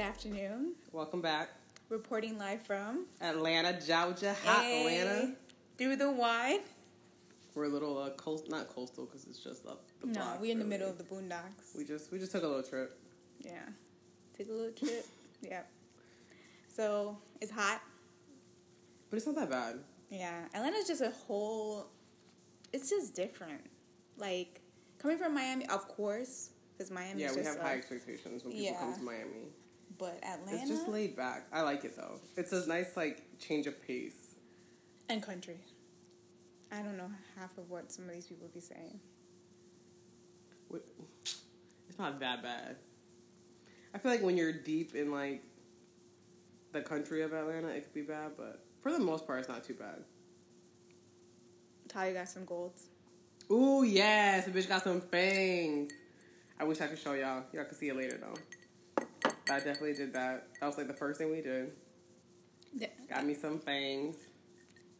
Good afternoon. Welcome back. Reporting live from Atlanta, Georgia, hot Atlanta. Through the wine. We're a little not coastal because it's just up the block. No, we're in the middle of the boondocks. We just took a little trip. Yeah, took a little trip. Yeah. So it's hot, but it's not that bad. Yeah, Atlanta's just a whole. It's just different. Like coming from Miami, of course. Miami yeah, we have high expectations when people come to Miami. But Atlanta... It's just laid back. I like it, though. It's a nice, change of pace. And country. I don't know half of what some of these people be saying. It's not that bad. I feel like when you're deep in, the country of Atlanta, it could be bad, but for the most part, it's not too bad. Talia got some golds. Ooh, yes! The bitch got some fangs! I wish I could show y'all. Y'all can see it later, though. But I definitely did that. That was, the first thing we did. Yeah. Got me some fangs.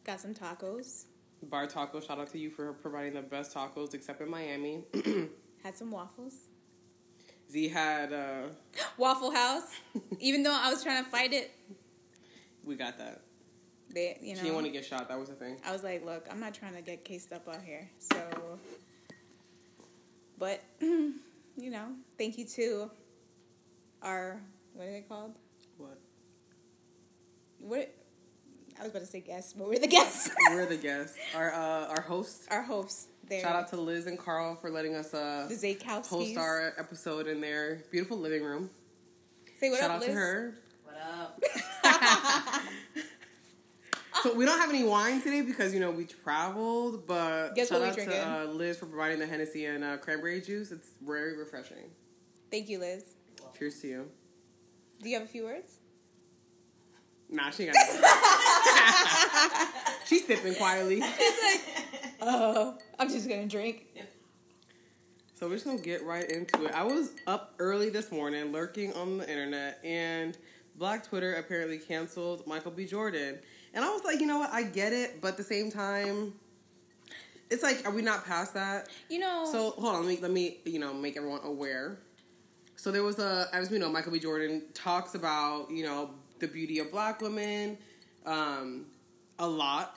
Got some tacos. Bar Taco. Shout out to you for providing the best tacos, except in Miami. Had some waffles. Z had... Waffle House. Even though I was trying to fight it. We got that. She didn't want to get shot. That was the thing. I was like, look, I'm not trying to get cased up out here. So... But... thank you to our, what are they called? What? I was about to say guests, but we're the guests. We're the guests. Our hosts. Our hosts. There. Shout out to Liz and Carl for letting us the Zaykowskis host our episode in their beautiful living room. Say what up, Liz. Shout out to her. What up? So we don't have any wine today because, we traveled, but guess shout out to Liz for providing the Hennessy and cranberry juice. It's very refreshing. Thank you, Liz. Cheers to you. Do you have a few words? Nah, she ain't got nothing. She's sipping quietly. She's I'm just going to drink. So we're just going to get right into it. I was up early this morning lurking on the internet, and Black Twitter apparently canceled Michael B. Jordan. And I was like, you know what? I get it, but at the same time, it's like, are we not past that? So hold on, let me make everyone aware. So there was Michael B. Jordan talks about the beauty of Black women, a lot,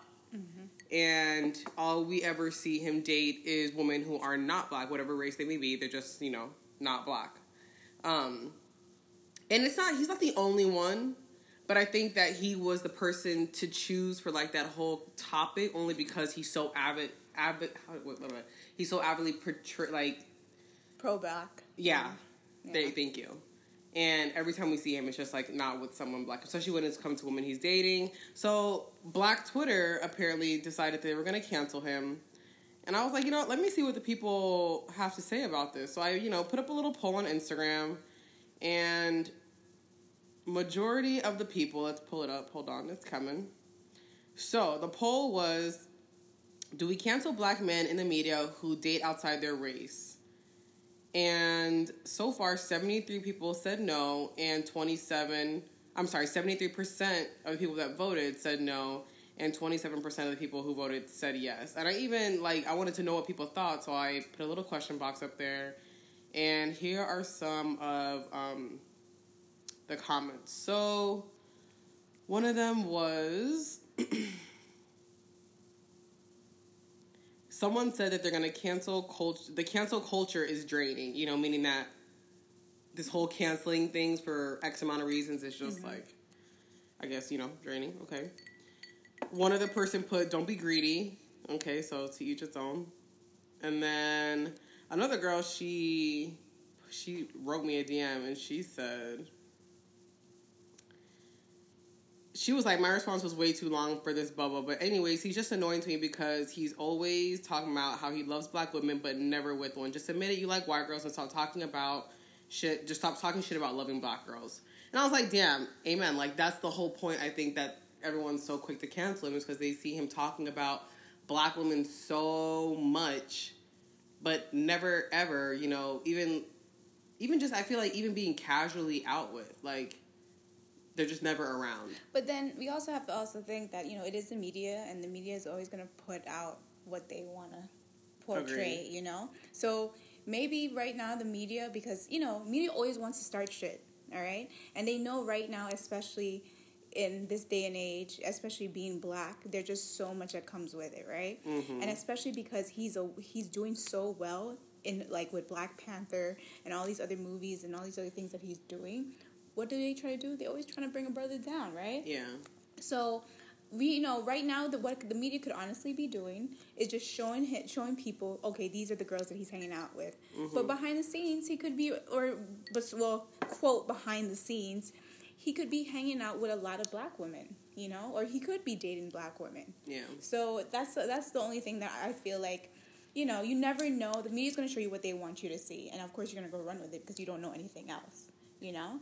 and all we ever see him date is women who are not Black, whatever race they may be. They're just not Black, and it's not. He's not the only one. But I think that he was the person to choose for that whole topic only because he's so avidly portrayed pro Black. Yeah. Thank you. And every time we see him, it's just not with someone Black, especially when it's come to women he's dating. So Black Twitter apparently decided they were going to cancel him, and I was like, let me see what the people have to say about this. So I put up a little poll on Instagram, and. Majority of the people, let's pull it up. Hold on, it's coming. So the poll was, do we cancel Black men in the media who date outside their race? And so far, 73 people said no, and 73% of the people that voted said no, and 27% of the people who voted said yes. And I even, I wanted to know what people thought, so I put a little question box up there. And here are some of... the comments. So, one of them was... someone said that they're going to cancel culture. The cancel culture is draining, meaning that this whole canceling things for X amount of reasons is just, I guess, draining. Okay. One other person put, don't be greedy. Okay, so to each its own. And then another girl, she wrote me a DM and she said... She was like, my response was way too long for this bubble. But anyways, he's just annoying to me because he's always talking about how he loves Black women, but never with one. Just admit it, you like white girls and stop talking about shit. Just stop talking shit about loving Black girls. And I was like, damn, amen. That's the whole point. I think that everyone's so quick to cancel him is because they see him talking about Black women so much, but never ever, even just, I feel like even being casually out with, they're just never around. But then we also have to think that, it is the media, and the media is always going to put out what they want to portray, So maybe right now the media, because, media always wants to start shit. all right? And they know right now, especially in this day and age, especially being black, there's just so much that comes with it, right? Mm-hmm. And especially because he's doing so well in, like, with Black Panther and all these other movies and all these other things that he's doing. What do they try to do? They always trying to bring a brother down, right? Yeah. So we, you know, right now, what the media could honestly be doing is just showing people, okay, these are the girls that he's hanging out with. Mm-hmm. But behind the scenes, he could be, quote, behind the scenes, he could be hanging out with a lot of black women, you know, or he could be dating black women. Yeah. So that's the only thing that I feel like, you know, you never know. The media's going to show you what they want you to see, and of course you're going to go run with it because you don't know anything else, you know?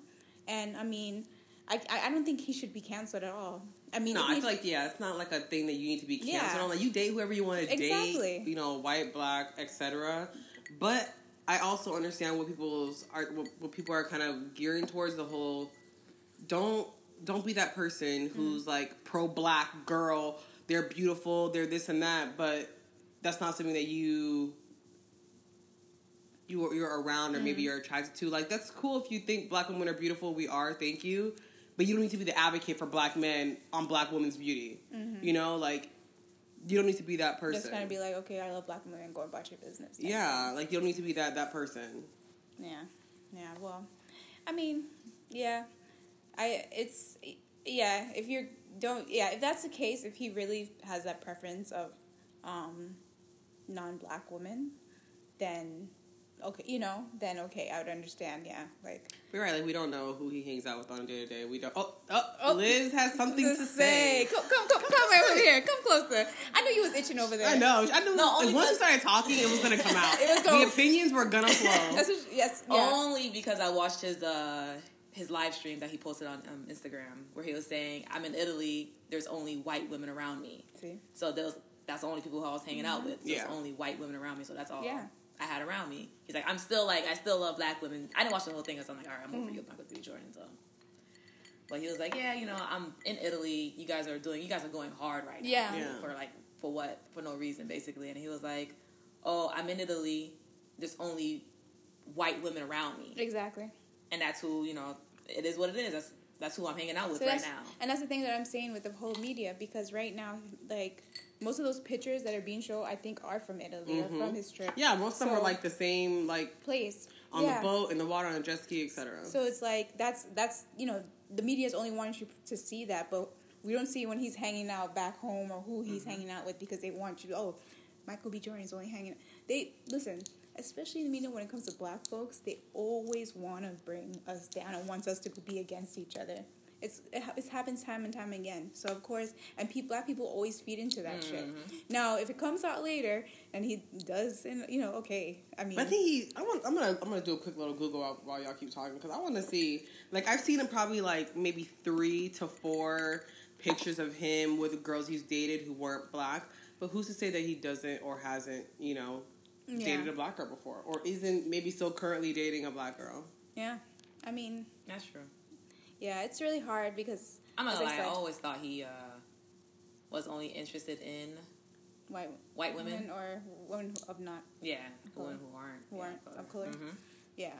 And, I mean, I don't think he should be canceled at all. I mean, no, I feel like, yeah, it's not like a thing that you need to be canceled on. Like, you date whoever you want to date, you know, white, black, etc. But I also understand what people are kind of gearing towards, the whole don't be that person who's like pro black girl. They're beautiful. They're this and that, but that's not something that you're around or maybe you're attracted to. Like, that's cool if you think black women are beautiful. We are. Thank you. But you don't need to be the advocate for black men on black women's beauty. Mm-hmm. You know, like, you don't need to be that person. Just kind of be like, okay, I love black women, go about your business. Yeah, like, you don't need to be that person. Yeah, well, I mean, if that's the case, if he really has that preference of non-black women, then... okay, you know, then okay, I would understand, yeah. Like, you're right, like, we don't know who he hangs out with on a day-to-day. We don't... Oh, Liz has something to say. Come right over here. Come closer. I knew you was itching over there. I know. Once we started talking, it was going to come out. The opinions were going to flow. Only because I watched his live stream that he posted on Instagram, where he was saying, I'm in Italy, there's only white women around me. See? So that's the only people who I was hanging out with. So yeah. There's only white women around me, so that's all. Yeah. I had around me. He's like, I still love black women. I didn't watch the whole thing because I'm like, all right, I'm over you with Michael B. Jordan. So, but he was like, yeah, you know, I'm in Italy. You guys are going hard right now. Yeah. For what? For no reason, basically. And he was like, oh, I'm in Italy. There's only white women around me. Exactly. And that's who, you know, it is what it is. That's who I'm hanging out with right now. And that's the thing that I'm saying with the whole media, because right now, like, most of those pictures that are being shown, I think, are from Italy or from his trip. Yeah, most of them are, like, the same, like... place. On the boat, in the water, on a jet ski, etc. So it's like, that's you know, the media's only wanting you to see that, but we don't see when he's hanging out back home or who he's hanging out with, because they want you to, oh, Michael B. Jordan's only hanging out. Listen, especially in the media when it comes to black folks, they always want to bring us down and wants us to be against each other. It happens time and time again. So, of course, and black people always feed into that shit. Now, if it comes out later, and he does, and, you know, okay, I mean... But I think I'm gonna do a quick little Google while y'all keep talking, because I want to see... Like, I've seen him probably, like, maybe 3 to 4 pictures of him with girls he's dated who weren't black, but who's to say that he doesn't or hasn't, you know, dated a black girl before, or isn't maybe still currently dating a black girl? Yeah, I mean... That's true. Yeah, it's really hard because... I'm not gonna lie, I always thought he was only interested in white women. Or women of not... Yeah, women who aren't. Who aren't of color. Mm-hmm. Yeah.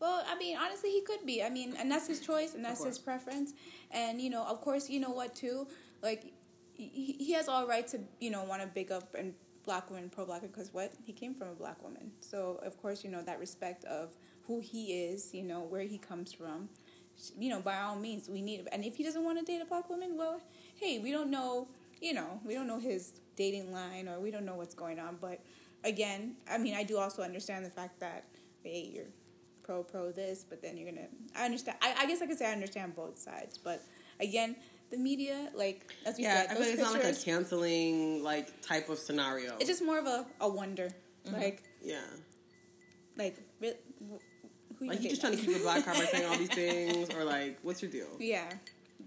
Well, I mean, honestly, he could be. I mean, and that's his choice, and that's his preference. And, you know, of course, you know what, too? Like, he has all right to, you know, want to big up and black women, pro-black, because what? He came from a black woman. So, of course, you know, that respect of who he is, you know, where he comes from. You know, by all means, we need... And if he doesn't want to date a black woman, well, hey, we don't know, you know, we don't know his dating line, or we don't know what's going on. But, again, I mean, I do also understand the fact that, hey, you're pro this, but then you're going to... I understand. I guess I could say I understand both sides. But, again, the media, like, as we said... Yeah, I mean, it's not like a canceling, like, type of scenario. It's just more of a wonder. Mm-hmm. Like... Yeah. Like... Like, you're just trying to keep a black cop by saying all these things, or, like, what's your deal? Yeah,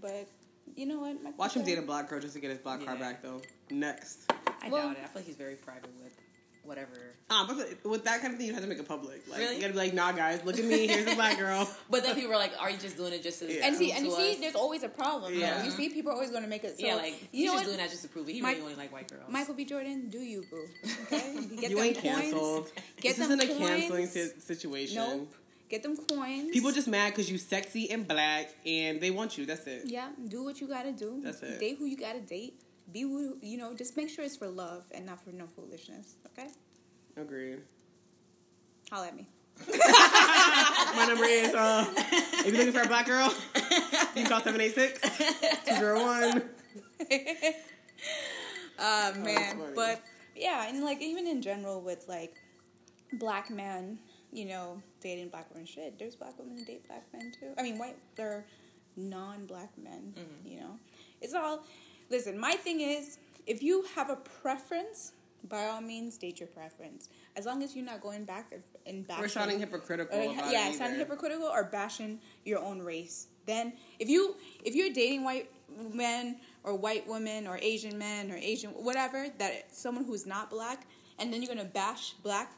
but you know what? Watch him date a black girl just to get his black car back, though. Next. I doubt it. I feel like he's very private with whatever. But with that kind of thing, you have to make it public. Like, really? You gotta be like, nah, guys, look at me, here's a black girl. But then people are like, are you just doing it just to... Yeah. And you see, there's always a problem. Yeah. Though. You see, people are always going to make it... So, yeah, like, he's just doing that just to prove it. He really only like white girls. Michael B. Jordan, do you, boo? Okay? Get you them ain't coins. Canceled. This isn't a canceling situation. Nope. Get them coins. People just mad because you sexy and black and they want you. That's it. Yeah. Do what you got to do. That's it. Date who you got to date. Be who, you know, just make sure it's for love and not for no foolishness. Okay? Agreed. Holla at me. My number is, if you're looking for a black girl, you can call 786-201. Man. Oh, but, yeah, and, like, even in general with, like, black men, you know, dating black women, shit, there's black women who date black men, too. I mean, white, they're non-black men, mm-hmm. you know. It's all, listen, my thing is, if you have a preference, by all means, date your preference. As long as you're not going back and bashing. We're sounding hypocritical. Yeah, sounding hypocritical or bashing your own race. Then, if you're dating white men or white women or Asian men or Asian whatever, that someone who's not black, and then you're gonna bash black,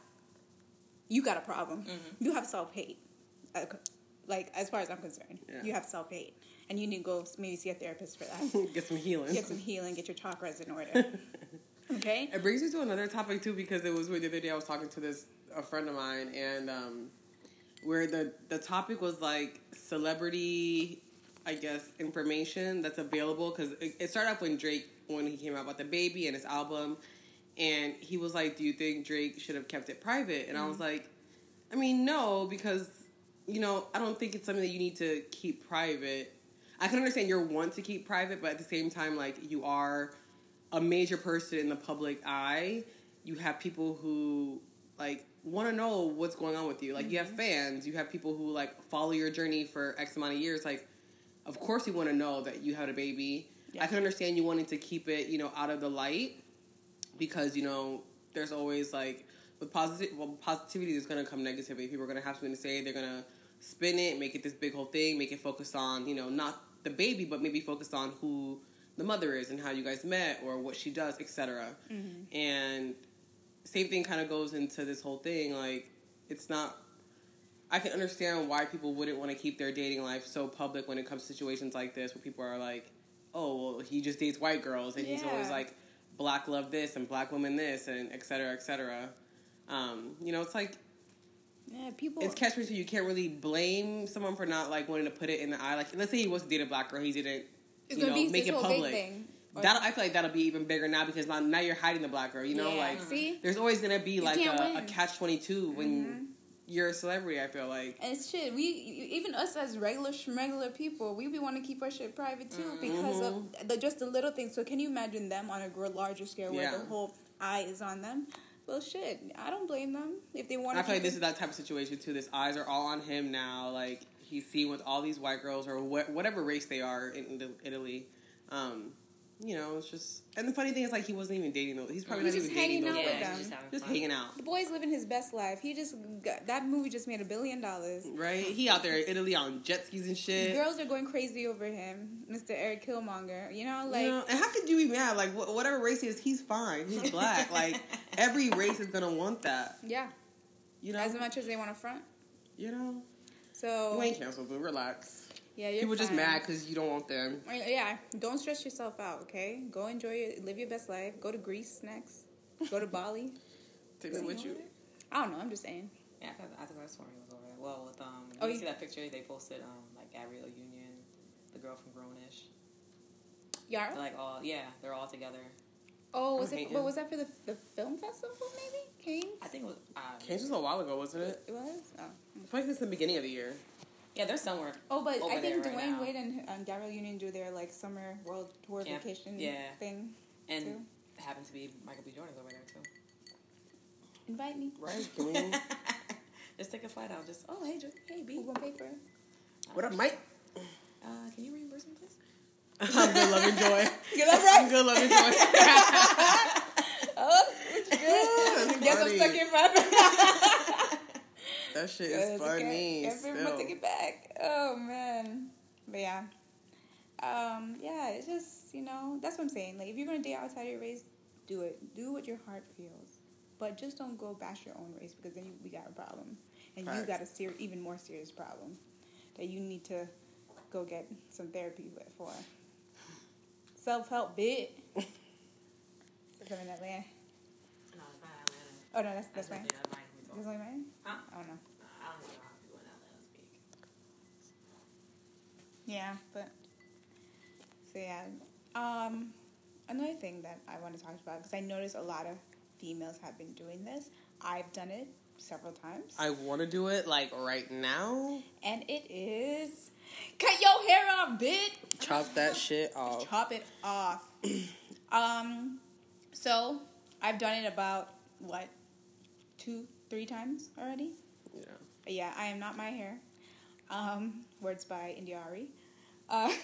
you got a problem. Mm-hmm. You have self-hate. Like, as far as I'm concerned, you have self-hate, and you need to go maybe see a therapist for that. Get some healing. Get some healing. Get your chakras in order. Okay. It brings me to another topic, too, because it was weird. The other day I was talking to a friend of mine, and where the topic was, like, celebrity, I guess, information that's available. Because it started off when he came out about the baby and his album. And he was like, do you think Drake should have kept it private? And I was like, I mean, no, because, you know, I don't think it's something that you need to keep private. I can understand your want to keep private, but at the same time, like, you are a major person in the public eye. You have people who, like, want to know what's going on with you. Like, you have fans. You have people who, like, follow your journey for X amount of years. Like, of course you want to know that you had a baby. Yeah. I can understand you wanting to keep it, you know, out of the light because, you know, there's always, like, with positivity, there's going to come negativity. People are going to have something to say. They're going to spin it, make it this big whole thing, make it focus on, you know, not the baby, but maybe focus on who the mother is and how you guys met or what she does, etc. Mm-hmm. And same thing kind of goes into this whole thing. Like, it's not, I can understand why people wouldn't want to keep their dating life so public when it comes to situations like this where people are like, oh, well, he just dates white girls and he's always like, black love this and black women this and etc., etc. You know, it's like, people, it's catch me, so you can't really blame someone for not, like, wanting to put it in the eye. Like, let's say he was to date a black girl, he didn't, it's you know, be make it public. Thing, I feel like that'll be even bigger now because now you're hiding the black girl. You know, like see? There's always gonna be like a catch-22 when you're a celebrity. I feel like, and it's shit. Even us as regular schmegular people, we want to keep our shit private too because of just the little things. So can you imagine them on a larger scale where the whole eye is on them? Well, shit, I don't blame them if they want. I feel like this is that type of situation too. This eyes are all on him now, like. He's seen with all these white girls or whatever race they are in Italy. You know, it's just... And the funny thing is, like, he wasn't even dating those. He's probably not even dating those. He's just hanging out with them. Just hanging out. The boy's living his best life. That movie just made $1 billion. Right? He out there in Italy on jet skis and shit. Girls are going crazy over him. Mr. Eric Killmonger. You know, like... You know, and how could you even have, like, whatever race he is, he's fine. He's black. Like, every race is going to want that. Yeah. You know? As much as they want to front. You know? So, you ain't canceled, but relax. Yeah, you're people fine. Just mad because you don't want them. Yeah, don't stress yourself out, okay? Go enjoy live your best life. Go to Greece next. Go to Bali. Take me with you. I don't know, I'm just saying. Yeah, I think that's when he was over there. Well, with, you see that picture they posted, like, Gabrielle Union, the girl from Grown-ish. Yara? They're like all, they're all together. Oh, was that for the film festival, maybe? Cannes? I think it was... Cannes was a while ago, wasn't it? It was? Oh. I feel like it's the beginning of the year. Yeah, they're somewhere. Oh, but I think Dwayne right Wade and Gabrielle Union do their, like, summer world tour vacation thing. And too. Happens to be Michael B. Jordan over there, too. Invite me. Right, Dwayne. Just take a flight out. Just, oh, hey, Jordan. Hey, B. We're going to pay for it. What up, Mike? Can you reimburse me, please? Good love and joy. Good love, right? Good love and joy. Oh, it's good. I guess I'm stuck in my That shit is funny. Everyone took it back. Oh, man. But, yeah. It's just, you know, that's what I'm saying. Like, if you're going to date outside your race, do it. Do what your heart feels. But just don't go bash your own race because then we got a problem. And you got a even more serious problem that you need to go get some therapy for. Self-help, bitch. Is that in Atlanta? No, it's not Atlanta. Oh, no, that's mine. That's only mine? Huh? I don't know. I don't know how people in Atlanta. Yeah, but... So, yeah. Another thing that I want to talk about, because I noticed a lot of females have been doing this. I've done it several times. I want to do it, like, right now. And it is... Cut your hair off, bitch! Chop that shit off. Chop it off. So, I've done it about, what, 2-3 times already? Yeah. Yeah, I am not my hair. Words by India Arie. I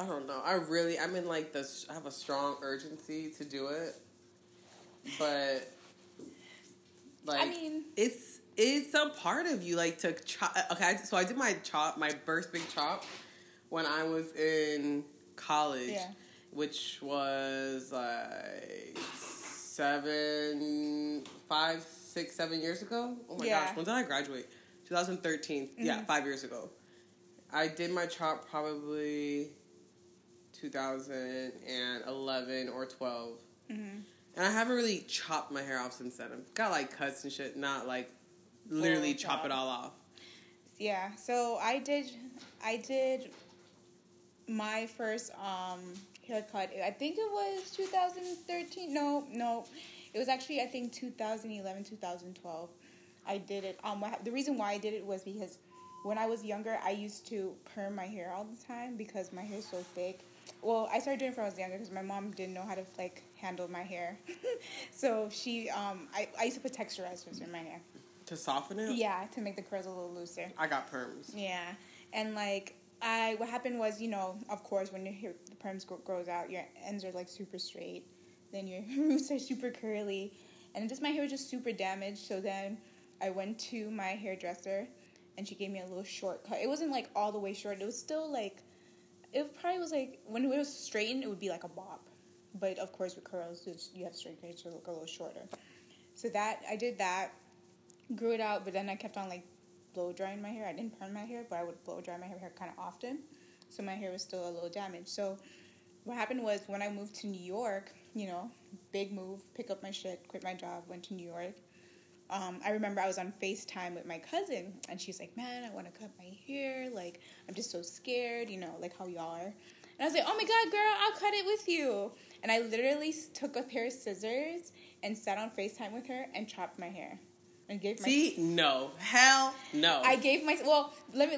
don't know. I'm in like this. I have a strong urgency to do it, but like, I mean, it's a part of you. Like to chop. Okay, so I did my first big chop when I was in college, yeah. Which was like 7 years ago. Oh my gosh, when did I graduate? 2013. Mm-hmm. Yeah, 5 years ago. I did my chop probably 2011 or 12. Mm-hmm. And I haven't really chopped my hair off since then. I've got, like, cuts and shit, not, like, literally chop it all off. Yeah, so I did my first haircut. I think it was 2013. No. It was actually, I think, 2011, 2012. I did it. The reason why I did it was because when I was younger, I used to perm my hair all the time because my hair is so thick. Well, I started doing it when I was younger because my mom didn't know how to, like, handle my hair. So she, I used to put texturizers in my hair. To soften it? Yeah, to make the curls a little looser. I got perms. Yeah. And, like, what happened was, you know, of course, when your hair, the perms grows out, your ends are, like, super straight. Then your roots are super curly. And just my hair was just super damaged. So then I went to my hairdresser, and she gave me a little shortcut. It wasn't, like, all the way short. It was still, like, it probably was, like, when it was straightened, it would be, like, a bob. But, of course, with curls, you have straight hair to look a little shorter. So that, I did that, grew it out, but then I kept on, like, blow-drying my hair. I didn't perm my hair, but I would blow-dry my hair kind of often. So my hair was still a little damaged. So what happened was when I moved to New York, you know, big move, pick up my shit, quit my job, went to New York. I remember I was on FaceTime with my cousin, and she's like, man, I want to cut my hair, like, I'm just so scared, you know, like how y'all are. And I was like, oh my god, girl, I'll cut it with you. And I literally took a pair of scissors and sat on FaceTime with her and chopped my hair. And gave my... See? No. Hell no. I gave my... Well, let me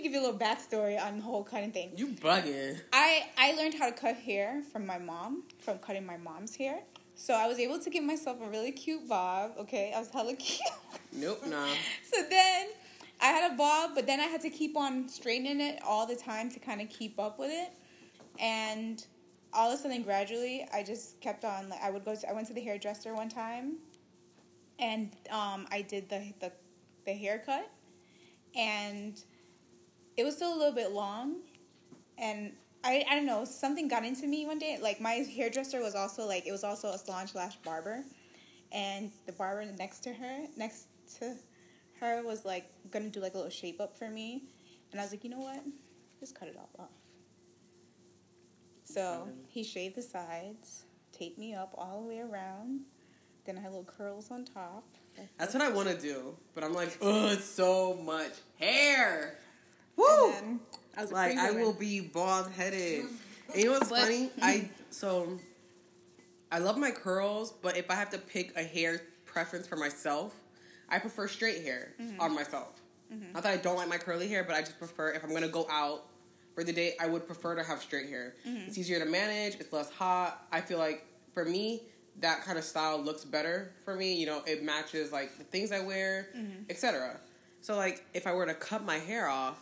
give you a little backstory on the whole cutting thing. You bugging. I learned how to cut hair from my mom, from cutting my mom's hair. So I was able to give myself a really cute bob, okay? I was hella cute. Nope, nah. So then I had a bob, but then I had to keep on straightening it all the time to kind of keep up with it. And all of a sudden, gradually, I just kept on. Like, I went to the hairdresser one time, and I did the haircut, and it was still a little bit long, and I don't know, something got into me one day. Like, my hairdresser was also, like, it was also a salon/barber. And the barber next to her was, like, going to do, like, a little shape up for me. And I was like, you know what? Just cut it all off. So he shaved the sides, taped me up all the way around. Then I had little curls on top. That's what I want to do. But I'm like, ugh, it's so much hair. Woo! Like, I will be bald-headed. And you know what's funny? I love my curls, but if I have to pick a hair preference for myself, I prefer straight hair on myself. Mm-hmm. Not that I don't like my curly hair, but I just prefer, if I'm going to go out for the day, I would prefer to have straight hair. Mm-hmm. It's easier to manage. It's less hot. I feel like, for me, that kind of style looks better for me. You know, it matches, like, the things I wear, etc. So, like, if I were to cut my hair off,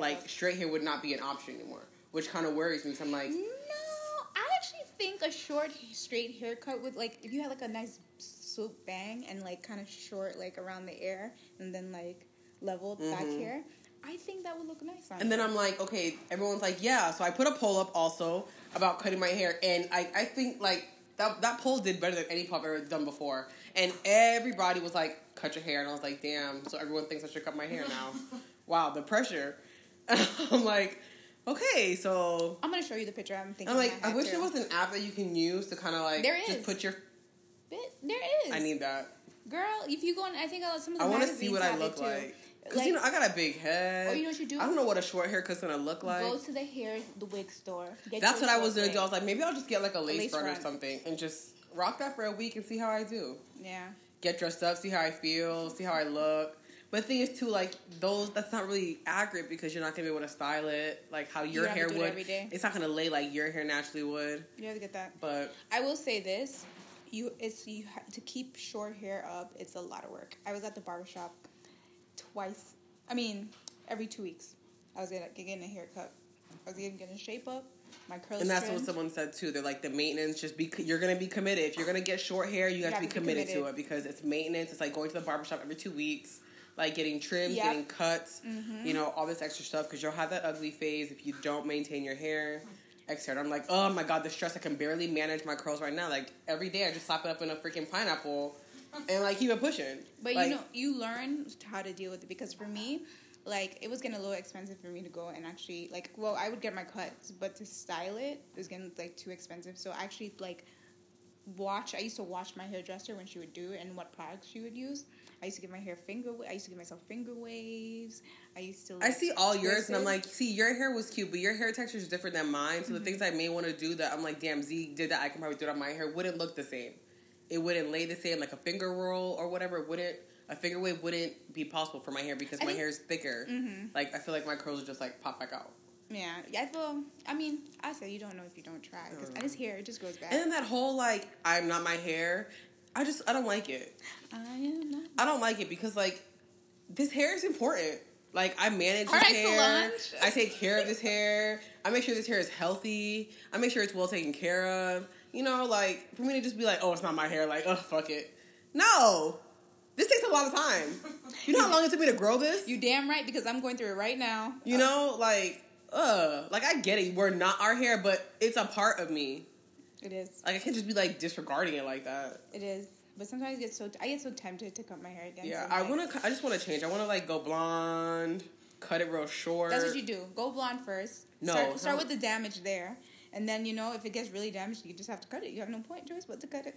like, straight hair would not be an option anymore, which kind of worries me. So I'm like, no, I actually think a short straight haircut with, like, if you had, like, a nice swoop bang and, like, kind of short, like, around the ear and then, like, leveled back hair, I think that would look nice on you. And then I'm like, okay, everyone's like, yeah. So I put a poll up also about cutting my hair, and I think, like, that poll did better than any poll I've ever done before. And everybody was like, cut your hair. And I was like, damn, so everyone thinks I should cut my hair now. Wow, the pressure. I'm like, okay, so... I'm going to show you the picture I'm thinking. I'm like, I wish there was an app that you can use to kind of, like... There is. Just put your... There is. I need that. Girl, if you go on... I think some of the magazines have it, too. I want to see what I look like. Because, like, you know, I got a big head. Oh, you know what you do? I don't know what a short haircut's going to look like. Go to the wig store. That's what I was going to do. I was like, maybe I'll just get, like, a lace front or something and just rock that for a week and see how I do. Yeah. Get dressed up, see how I feel, see how I look. But the thing is, too, like, that's not really accurate because you're not going to be able to style it. Like, how your hair would. Every day. It's not going to lay like your hair naturally would. You have to get that. But I will say this. You have to keep short hair up. It's a lot of work. I was at the barbershop every 2 weeks. I was getting a haircut. I was getting a shape up. My curls. And that's trimmed. What someone said too. They're like, the maintenance. You're gonna be committed. If you're gonna get short hair, you have to be committed to it because it's maintenance. It's like going to the barbershop every 2 weeks, like getting trims, getting cuts, you know, all this extra stuff because you'll have that ugly phase if you don't maintain your hair. I'm like, oh my god, the stress. I can barely manage my curls right now. Like, every day I just slap it up in a freaking pineapple and, like, keep it pushing. But, like, you know, you learn how to deal with it because for me, like, it was getting a little expensive for me to go and actually, like, well, I would get my cuts, but to style it was getting, like, too expensive. So I actually, like, I used to watch my hairdresser when she would do it and what products she would use. I used to give my hair I used to give myself finger waves. I used to. Like, I see all yours, and I'm like, see, your hair was cute, but your hair texture is different than mine. So the things I may want to do that I'm like, damn, Z did that. I can probably do it on my hair. Wouldn't look the same. It wouldn't lay the same, like a finger roll or whatever. A finger wave wouldn't be possible for my hair because my hair is thicker. Mm-hmm. Like, I feel like my curls would just, like, pop back out. Yeah, I say you don't know if you don't try because this hair, it just goes back. And then that whole, like, I'm not my hair. I don't like it. I don't like it because, like, this hair is important. Like, I manage this hair. Solange. I take care of this hair. I make sure this hair is healthy. I make sure it's well taken care of. You know, like, for me to just be like, oh, it's not my hair. Like, oh, fuck it. No. This takes a lot of time. You know how long it took me to grow this? You damn right, because I'm going through it right now. You know, like, like, I get it. We're not our hair, but it's a part of me. It is. Like, I can't just be, like, disregarding it like that. It is. But sometimes I get so tempted to cut my hair again. Yeah, I just want to change. I want to, like, go blonde, cut it real short. That's what you do. Go blonde first. No. Start with the damage there. And then, you know, if it gets really damaged, you just have to cut it. You have no point, Joyce, but to cut it.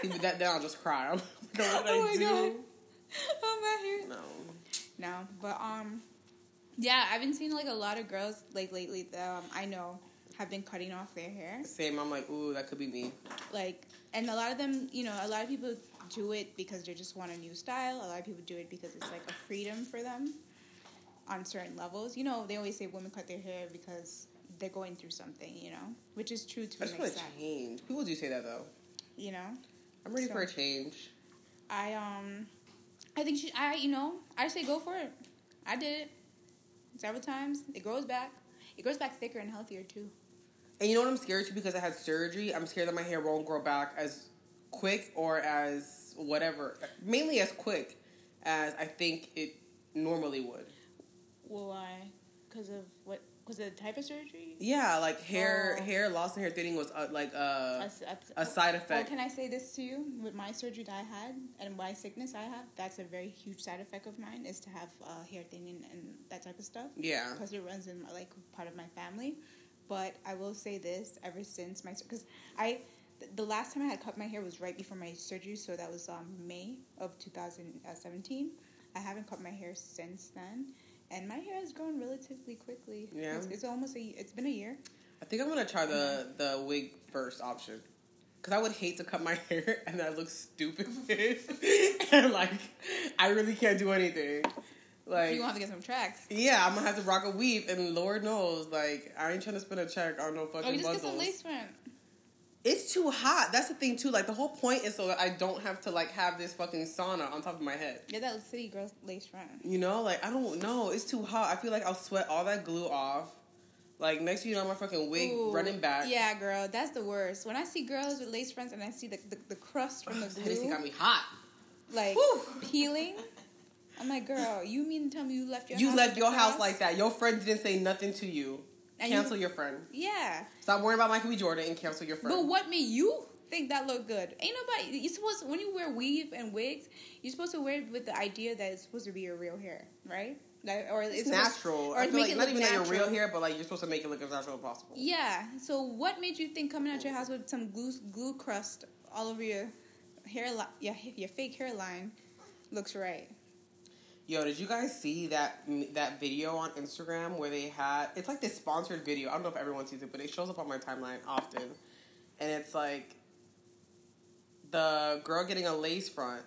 See, but then I'll just cry. I'm like, what I do? God. Oh, my hair. No, but, yeah, I've been seeing, like, a lot of girls, like, lately that I know have been cutting off their hair. Same. I'm like, ooh, that could be me. Like, and a lot of them, you know, a lot of people do it because they just want a new style. A lot of people do it because it's, like, a freedom for them on certain levels. You know, they always say women cut their hair because they're going through something, you know, which is true to an extent. I just want to change. People do say that, though. You know? I'm ready for a change. I think I say go for it. I did it several times. It grows back. It grows back thicker and healthier, too. And you know what I'm scared to? Because I had surgery, I'm scared that my hair won't grow back as quick or as whatever. Mainly as quick as I think it normally would. Well, why? Because of what? Because of the type of surgery? Yeah, like hair loss and hair thinning was a side effect. Well, can I say this to you? With my surgery that I had and my sickness I have, that's a very huge side effect of mine is to have hair thinning and that type of stuff. Yeah. Because it runs in, like, part of my family. But I will say this, ever since my... Because the last time I had cut my hair was right before my surgery, so that was May of 2017. I haven't cut my hair since then. And my hair has grown relatively quickly. Yeah. It's been a year. I think I'm going to try the wig first option. Because I would hate to cut my hair and I look stupid. And, like, I really can't do anything. Like, you're going to have to get some tracks. Yeah, I'm going to have to rock a weave. And Lord knows, like, I ain't trying to spend a check on no fucking just get some lace front. It's too hot. That's the thing, too. Like, the whole point is so that I don't have to, like, have this fucking sauna on top of my head. Yeah, that city girl's lace front. You know? Like, I don't know. It's too hot. I feel like I'll sweat all that glue off. Like, next thing you know, my fucking wig running back. Yeah, girl. That's the worst. When I see girls with lace fronts and I see the crust from the glue. Hennessy got me hot. Like, woo! Peeling. I'm like, girl, you mean to tell me you left your house? You left your house like that. Your friend didn't say nothing to you. And cancel your friend. Yeah. Stop worrying about Michael B. Jordan and cancel your friend. But what made you think that looked good? Ain't nobody... When you wear weave and wigs, you're supposed to wear it with the idea that it's supposed to be your real hair, right? Like, or it's natural. Or I feel like not even natural. That your real hair, but, like, you're supposed to make it look as natural as possible. Yeah. So what made you think coming out your house with some glue crust all over your hairline, your fake hairline looks right? Yo, did you guys see that video on Instagram where they had... It's like this sponsored video. I don't know if everyone sees it, but it shows up on my timeline often. And it's like the girl getting a lace front.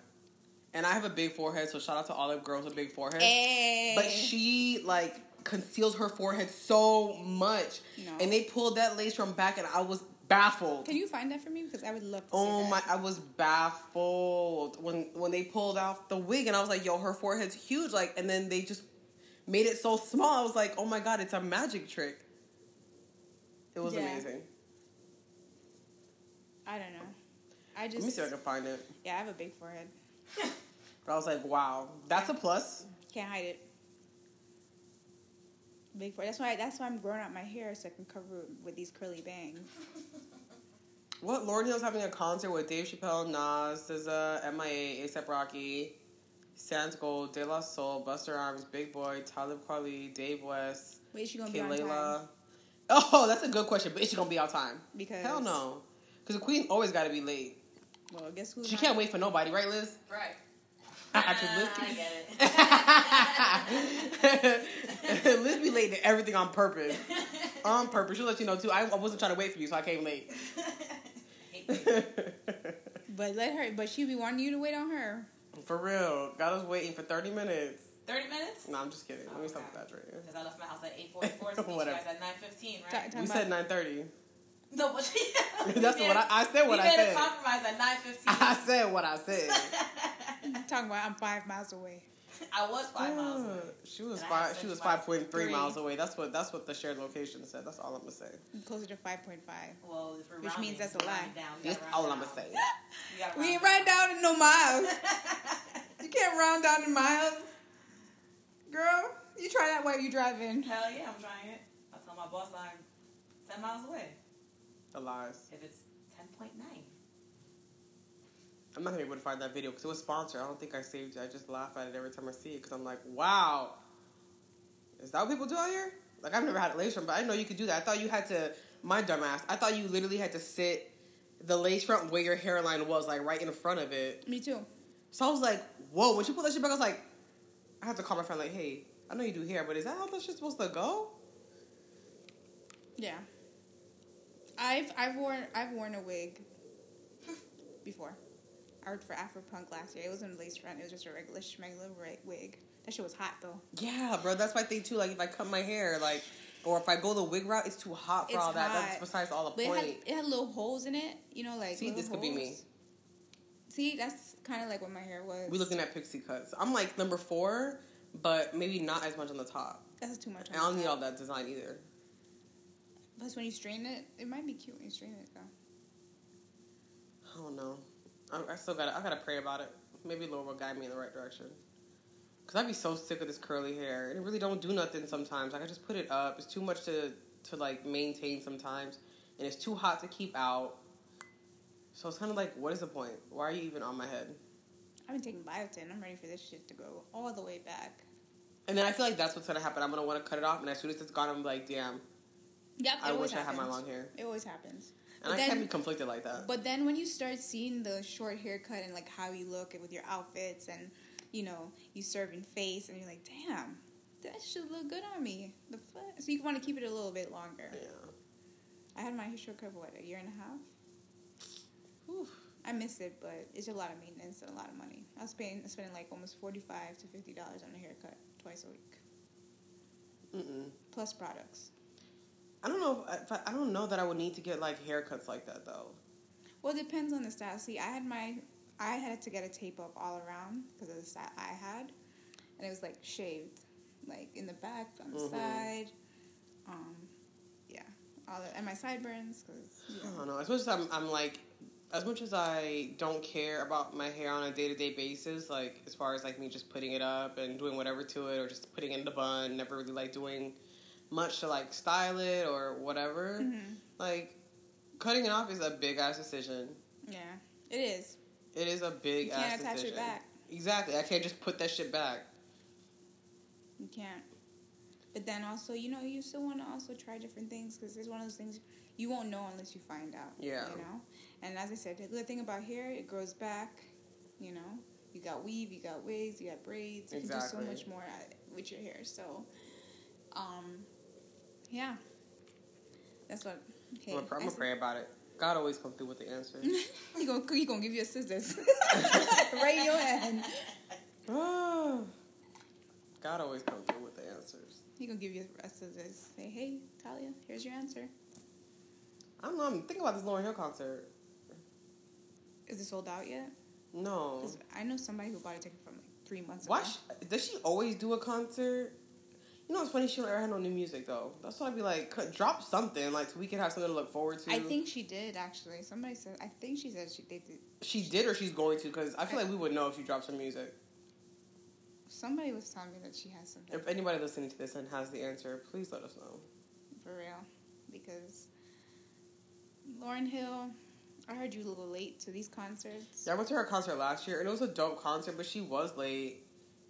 And I have a big forehead, so shout out to all the girls with big foreheads. Hey. But she, like, conceals her forehead so much. No. And they pulled that lace from back, and I was baffled. Can you find that for me? Because I would love to see that. Oh my, I was baffled when they pulled off the wig, and I was like, yo, her forehead's huge. Like, and then they just made it so small. I was like, oh my God, it's a magic trick. It was amazing. I don't know. Let me see if I can find it. Yeah, I have a big forehead. But I was like, wow, that's a plus. Can't hide it. Big forehead. That's why I'm growing out my hair so I can cover it with these curly bangs. What? Lauryn Hill's having a concert with Dave Chappelle, Nas, SZA, M.I.A., ASAP Rocky, Sans Gold, De La Soul, Buster Rhymes, Big Boy, Talib Kweli, Dave West. Wait, is she gonna be on time? Oh, that's a good question. But is she gonna be on time? Because hell no, because the queen always got to be late. Well, guess who? She can't wait for nobody, right, Liz? Right. I get it. Liz be late to everything on purpose. On purpose. She'll let you know, too. I wasn't trying to wait for you, so I came late. But she be wanting you to wait on her. For real. Got us waiting for 30 minutes. 30 minutes? No, I'm just kidding. Oh, let me stop with that drink. Because I left my house at 8:44, so you guys at 9:15, right? You said 9:30. No, but that's what I said. What I said. We made a compromise at 9:15. I said what I said. I'm talking about I'm 5 miles away. I was 5 miles away. She was five. She was 5.3 miles away. That's what the shared location said. That's all I'm gonna say. I'm closer to 5.5. Well, if we're rounding, which means that's a lie. That's all I'm gonna say. We ain't round down in no miles. You can't round down in miles, girl. You try that while you driving. Hell yeah, I'm trying it. I tell my boss I'm 10 miles away. The lies. If it's 10.9. I'm not going to be able to find that video because it was sponsored. I don't think I saved it. I just laugh at it every time I see it because I'm like, wow. Is that what people do out here? Like, I've never had a lace front, but I didn't know you could do that. I thought you had to, my dumb ass, I thought you literally had to sit the lace front where your hairline was, like, right in front of it. Me too. So I was like, whoa. When she put that shit back, I was like, I have to call my friend, like, hey, I know you do hair, but is that how that shit's supposed to go? Yeah. I've worn a wig before. I worked for Afropunk last year. It wasn't a lace front. It was just a regular wig. That shit was hot, though. Yeah, bro. That's my thing, too. Like, if I cut my hair, like, or if I go the wig route, it's too hot for all that. That's besides all the point. It had little holes in it. You know, like, see, this could be me. See, that's kind of like what my hair was. We're looking at pixie cuts. I'm, like, number 4, but maybe not as much on the top. That's too much on the top. I don't need all that design, either. Plus, when you straighten it, it might be cute when you straighten it, though. I don't know. I still gotta pray about it. Maybe Laura will guide me in the right direction. Because I'd be so sick of this curly hair. And it really don't do nothing sometimes. Like, I just put it up. It's too much to like, maintain sometimes. And it's too hot to keep out. So it's kind of like, what is the point? Why are you even on my head? I've been taking biotin. I'm ready for this shit to go all the way back. And then I feel like that's what's gonna happen. I'm gonna want to cut it off. And as soon as it's gone, I'm like, damn. Yep, I wish I had my long hair. It always happens. And I can't be conflicted like that. But then when you start seeing the short haircut and, like, how you look and with your outfits and, you know, you serving face and you're like, damn, that should look good on me. The fuck? So you want to keep it a little bit longer. Yeah. I had my hair short cut for, what, a year and a half? Whew. I miss it, but it's a lot of maintenance and a lot of money. I was spending like, almost $45 to $50 on a haircut twice a week. Mm-mm. Plus products. I don't know. I don't know that I would need to get like haircuts like that though. Well, it depends on the style. See, I had to get a tape up all around because of the style I had, and it was like shaved, like in the back on the side, yeah, all that, and my sideburns. Cause, yeah. I don't know. As much as I'm like, as much as I don't care about my hair on a day-to-day basis, like as far as like me just putting it up and doing whatever to it, or just putting it in the bun, never really like doing much to, like, style it or whatever. Mm-hmm. Like, cutting it off is a big-ass decision. Yeah, it is. It is a big-ass decision. You can't attach it back. Exactly. I can't just put that shit back. You can't. But then also, you know, you still want to also try different things because it's one of those things you won't know unless you find out. Yeah. You know? And as I said, the good thing about hair, it grows back, you know? You got weave, you got wigs, you got braids. You can do so much more with your hair. So, yeah. That's what... Hey, I'm going to pray about it. God always comes through with the answers. He's going to give you assistance. Right in your hand. Oh. God always comes through with the answers. He's going to give you assistance. Say, hey, Talia, here's your answer. I don't know. I'm thinking about this Lauryn Hill concert. Is it sold out yet? No. I know somebody who bought a ticket from like 3 months ago. Does she always do a concert? You know what's funny? She don't ever have no new music, though. That's why I'd be like, drop something, like, so we can have something to look forward to. I think she did, actually. Somebody said, I think she said she did. She did or she's going to, because I feel like we would know if she dropped some music. Somebody was telling me that she has something. If anybody listening to this and has the answer, please let us know. For real. Because Lauryn Hill... I heard you a little late to these concerts. Yeah, I went to her concert last year, and it was a dope concert, but she was late.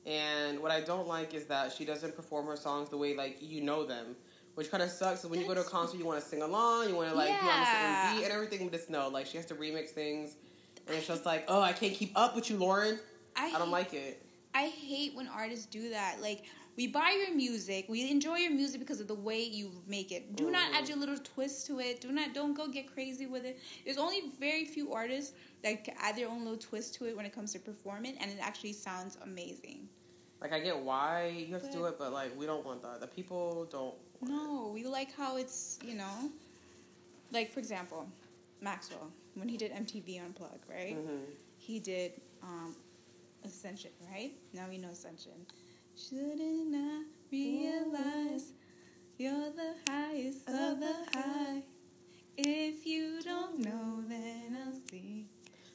And what I don't like is that she doesn't perform her songs the way, like, you know them, which kind of sucks. So when you go to a concert, you want to sing along, you want to, like, be on the same beat and everything, but it's no. Like, she has to remix things, and it's just like, oh, I can't keep up with you, Lauryn. I don't like it. I hate when artists do that. Like, we buy your music. We enjoy your music because of the way you make it. Do not add your little twist to it. Don't go get crazy with it. There's only very few artists that can add their own little twist to it when it comes to performing, and it actually sounds amazing. Like, I get why you have to do it, but, like, we don't want that. The people don't want it. We like how it's, you know, like, for example, Maxwell, when he did MTV Unplugged, right? Mm-hmm. He did Ascension, right? Now we know Ascension. Shouldn't I realize you're the highest of the high? If you don't know, then I'll see.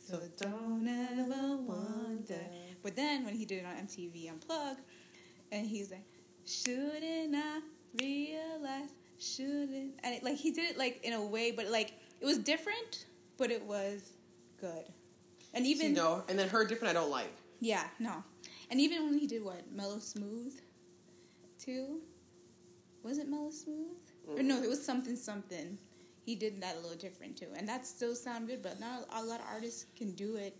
So don't ever wonder. But then when he did it on MTV Unplugged, and he's like, shouldn't I realize? Shouldn't. And like, he did it like in a way, but like it was different, but it was good. And even. You know, and then her different I don't like. Yeah, no. And even when he did, what, Mellow Smooth, too? Was it Mellow Smooth? Mm. Or no, it was something. He did that a little different, too. And that still sounds good, but not a lot of artists can do it,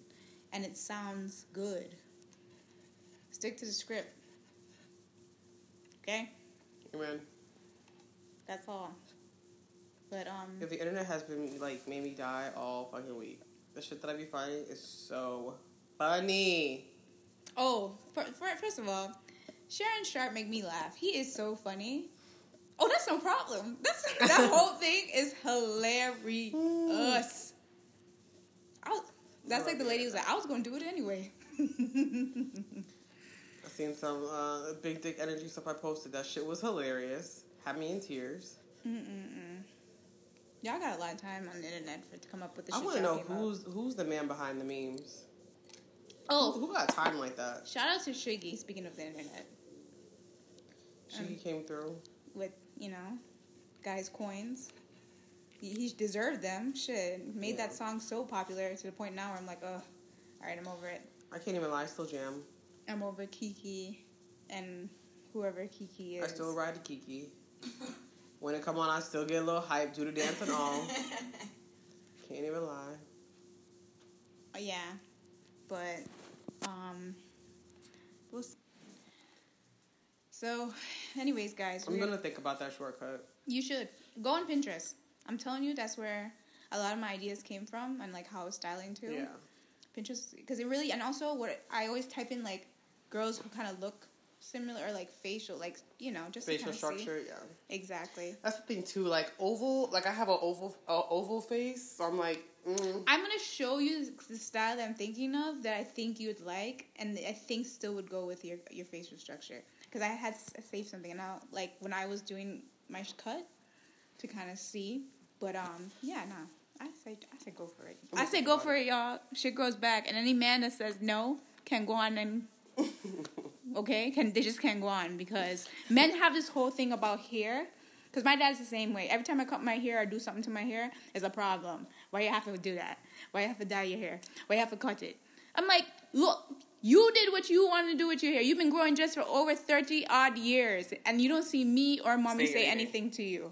and it sounds good. Stick to the script. Okay? Amen. That's all. But, If the internet has been, like, made me die all fucking week. The shit that I be finding is so funny. Oh, first of all, Sharon Sharp make me laugh. He is so funny. Oh, that's no problem. That whole thing is hilarious. That's like the lady who's like, I was going to do it anyway. I seen some big dick energy stuff I posted. That shit was hilarious. Had me in tears. Y'all got a lot of time on the internet to come up with the shit. I want to know who's the man behind the memes. Oh, who got time like that? Shout out to Shiggy, speaking of the internet. Shiggy came through. With, you know, guys' coins. He deserved them. Shit. Made that song so popular to the point now where I'm like, ugh. Alright, I'm over it. I can't even lie. I still jam. I'm over Kiki and whoever Kiki is. I still ride to Kiki. When it come on, I still get a little hype, do the dance and all. Can't even lie. Oh, yeah. But, we'll see. So, anyways, guys. I'm going to think about that shortcut. You should. Go on Pinterest. I'm telling you, that's where a lot of my ideas came from and, like, how I was styling, too. Yeah. Pinterest, because it really, and also, what I always type in, like, girls who kind of look similar, or, like, facial, like, you know, just facial structure, see. Yeah. Exactly. That's the thing, too. Like, oval, like, I have an oval face, so I'm like, I'm going to show you the style that I'm thinking of that I think you'd like, and I think still would go with your facial structure. Because I had saved something, and I, like, when I was doing my cut, to kind of see. But, I say go for it. I say go for it, y'all. Shit grows back. And any man that says no can go on and... Okay? They just can't go on, because men have this whole thing about hair. Because my dad's the same way. Every time I cut my hair or do something to my hair, it's a problem. Why you have to do that? Why you have to dye your hair? Why you have to cut it? I'm like, look, you did what you wanted to do with your hair. You've been growing just for over 30-odd years. And you don't see me or mommy say anything to you.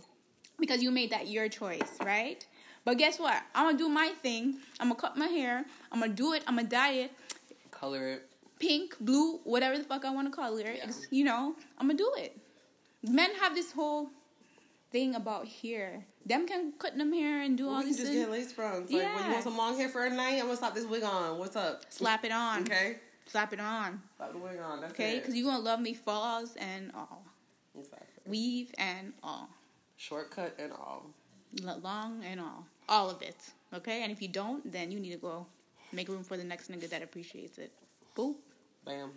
Because you made that your choice, right? But guess what? I'm going to do my thing. I'm going to cut my hair. I'm going to do it. I'm going to dye it. Color it. pink, blue, whatever the fuck I want to call it, you know, I'm going to do it. Men have this whole thing about hair. Them can cut them hair and do all these things. We can just get lace fronts. Like, when you want some long hair for a night, I'm going to slap this wig on. What's up? Slap it on. Okay? Slap it on. Slap the wig on. That's okay? Because you're going to love me falls and all. Exactly. Weave and all. Shortcut and all. Long and all. All of it. Okay? And if you don't, then you need to go make room for the next nigga that appreciates it. Boop. Bam.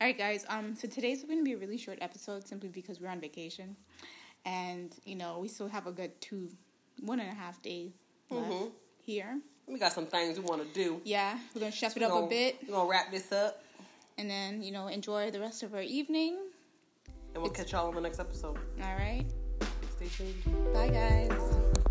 All right, guys. So today's going to be a really short episode simply because we're on vacation. And, you know, we still have a good 1.5 days left here. We got some things we want to do. Yeah. We're going to chef it up a bit. We're going to wrap this up. And then, you know, enjoy the rest of our evening. And we'll catch y'all on the next episode. All right. Stay tuned. Bye, guys.